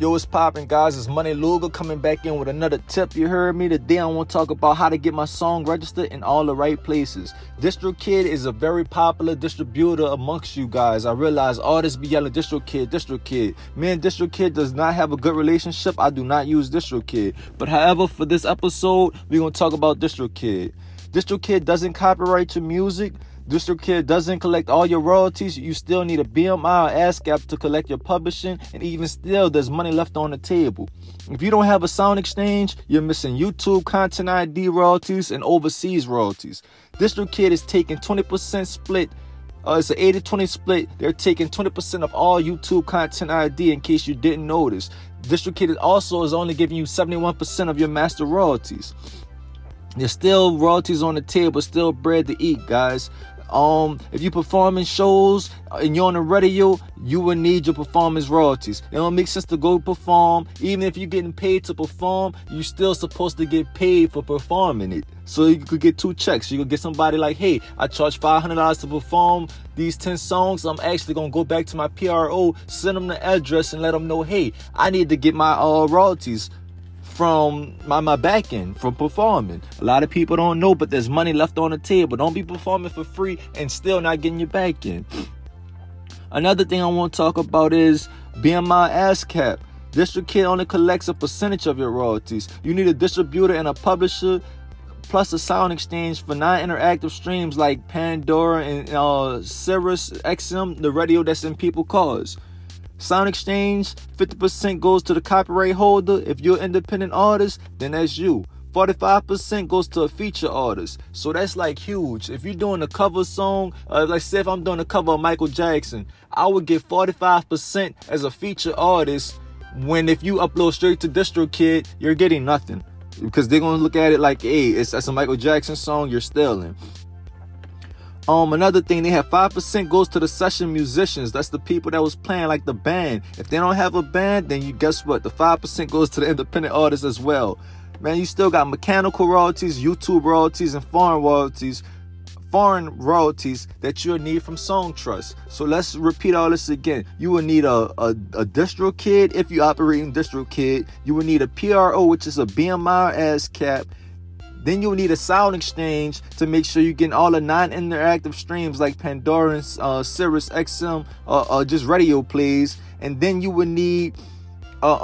Yo, what's poppin', guys? It's Money Luga coming back in with another tip. You heard me. Today I want to talk about how to get my song registered in all the right places. DistroKid is a very popular distributor amongst you guys. I realize artists be yelling DistroKid. Me and DistroKid does not have a good relationship. I do not use DistroKid. But however, for this episode, we're going to talk about DistroKid. DistroKid doesn't copyright your music. DistroKid doesn't collect all your royalties. You still need a BMI or ASCAP to collect your publishing, and even still, there's money left on the table. If you don't have a Sound Exchange, you're missing YouTube Content ID royalties and overseas royalties. DistroKid is taking 20% split. It's an 80-20 split. They're taking 20% of all YouTube Content ID, in case you didn't notice. DistroKid also is only giving you 71% of your master royalties. There's still royalties on the table, still bread to eat, guys. If you perform in shows and you're on the radio, you will need your performance royalties. It don't make sense to go perform. Even if you're getting paid to perform, you're still supposed to get paid for performing it. So you could get two checks. You could get somebody like, hey, I charge $500 to perform these 10 songs. I'm actually going to go back to my PRO, send them the address, and let them know, hey, I need to get my royalties from my back end from performing. A lot of people don't know, but there's money left on the table. Don't be performing for free and still not getting your back end. Another thing I want to talk about is BMI ASCAP. DistroKid only collects a percentage of your royalties. You need a distributor and a publisher, plus a Sound Exchange for non-interactive streams like Pandora and Sirius XM, the radio that's in people's cars. Sound Exchange, 50% goes to the copyright holder. If you're an independent artist, then that's you. 45% goes to a feature artist. So that's like huge. If you're doing a cover song, like say if I'm doing a cover of Michael Jackson, I would get 45% as a feature artist, when if you upload straight to DistroKid, you're getting nothing. Because they're going to look at it like, hey, that's a Michael Jackson song, you're stealing. Another thing, they have 5% goes to the session musicians. That's the people that was playing, like the band. If they don't have a band, then you guess what? The 5% goes to the independent artists as well. Man, you still got mechanical royalties, YouTube royalties, and foreign royalties that you'll need from SongTrust. So let's repeat all this again. You will need a DistroKid if you operate in DistroKid. You will need a PRO, which is a BMI ASCAP. Then you'll need a Sound Exchange to make sure you get all the non-interactive streams like Pandora and Sirius XM, just radio plays. And then you will need a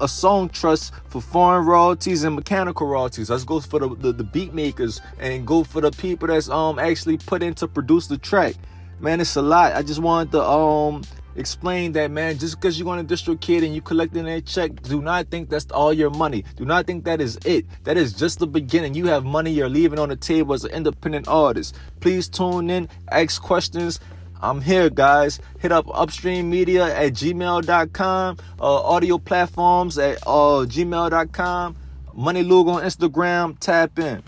SongTrust for foreign royalties and mechanical royalties. That goes for the beat makers and go for the people that's actually put in to produce the track. Man, it's a lot. I just wanted to explain that, man. Just because you're on a DistroKid and you collecting that check, do not think that's all your money. Do not think that is it. That is just the beginning. You have money you're leaving on the table as an independent artist. Please tune in, ask questions. I'm here, guys. Hit up upstreammedia@gmail.com, audio platforms at gmail.com, Money Luga on Instagram. Tap in.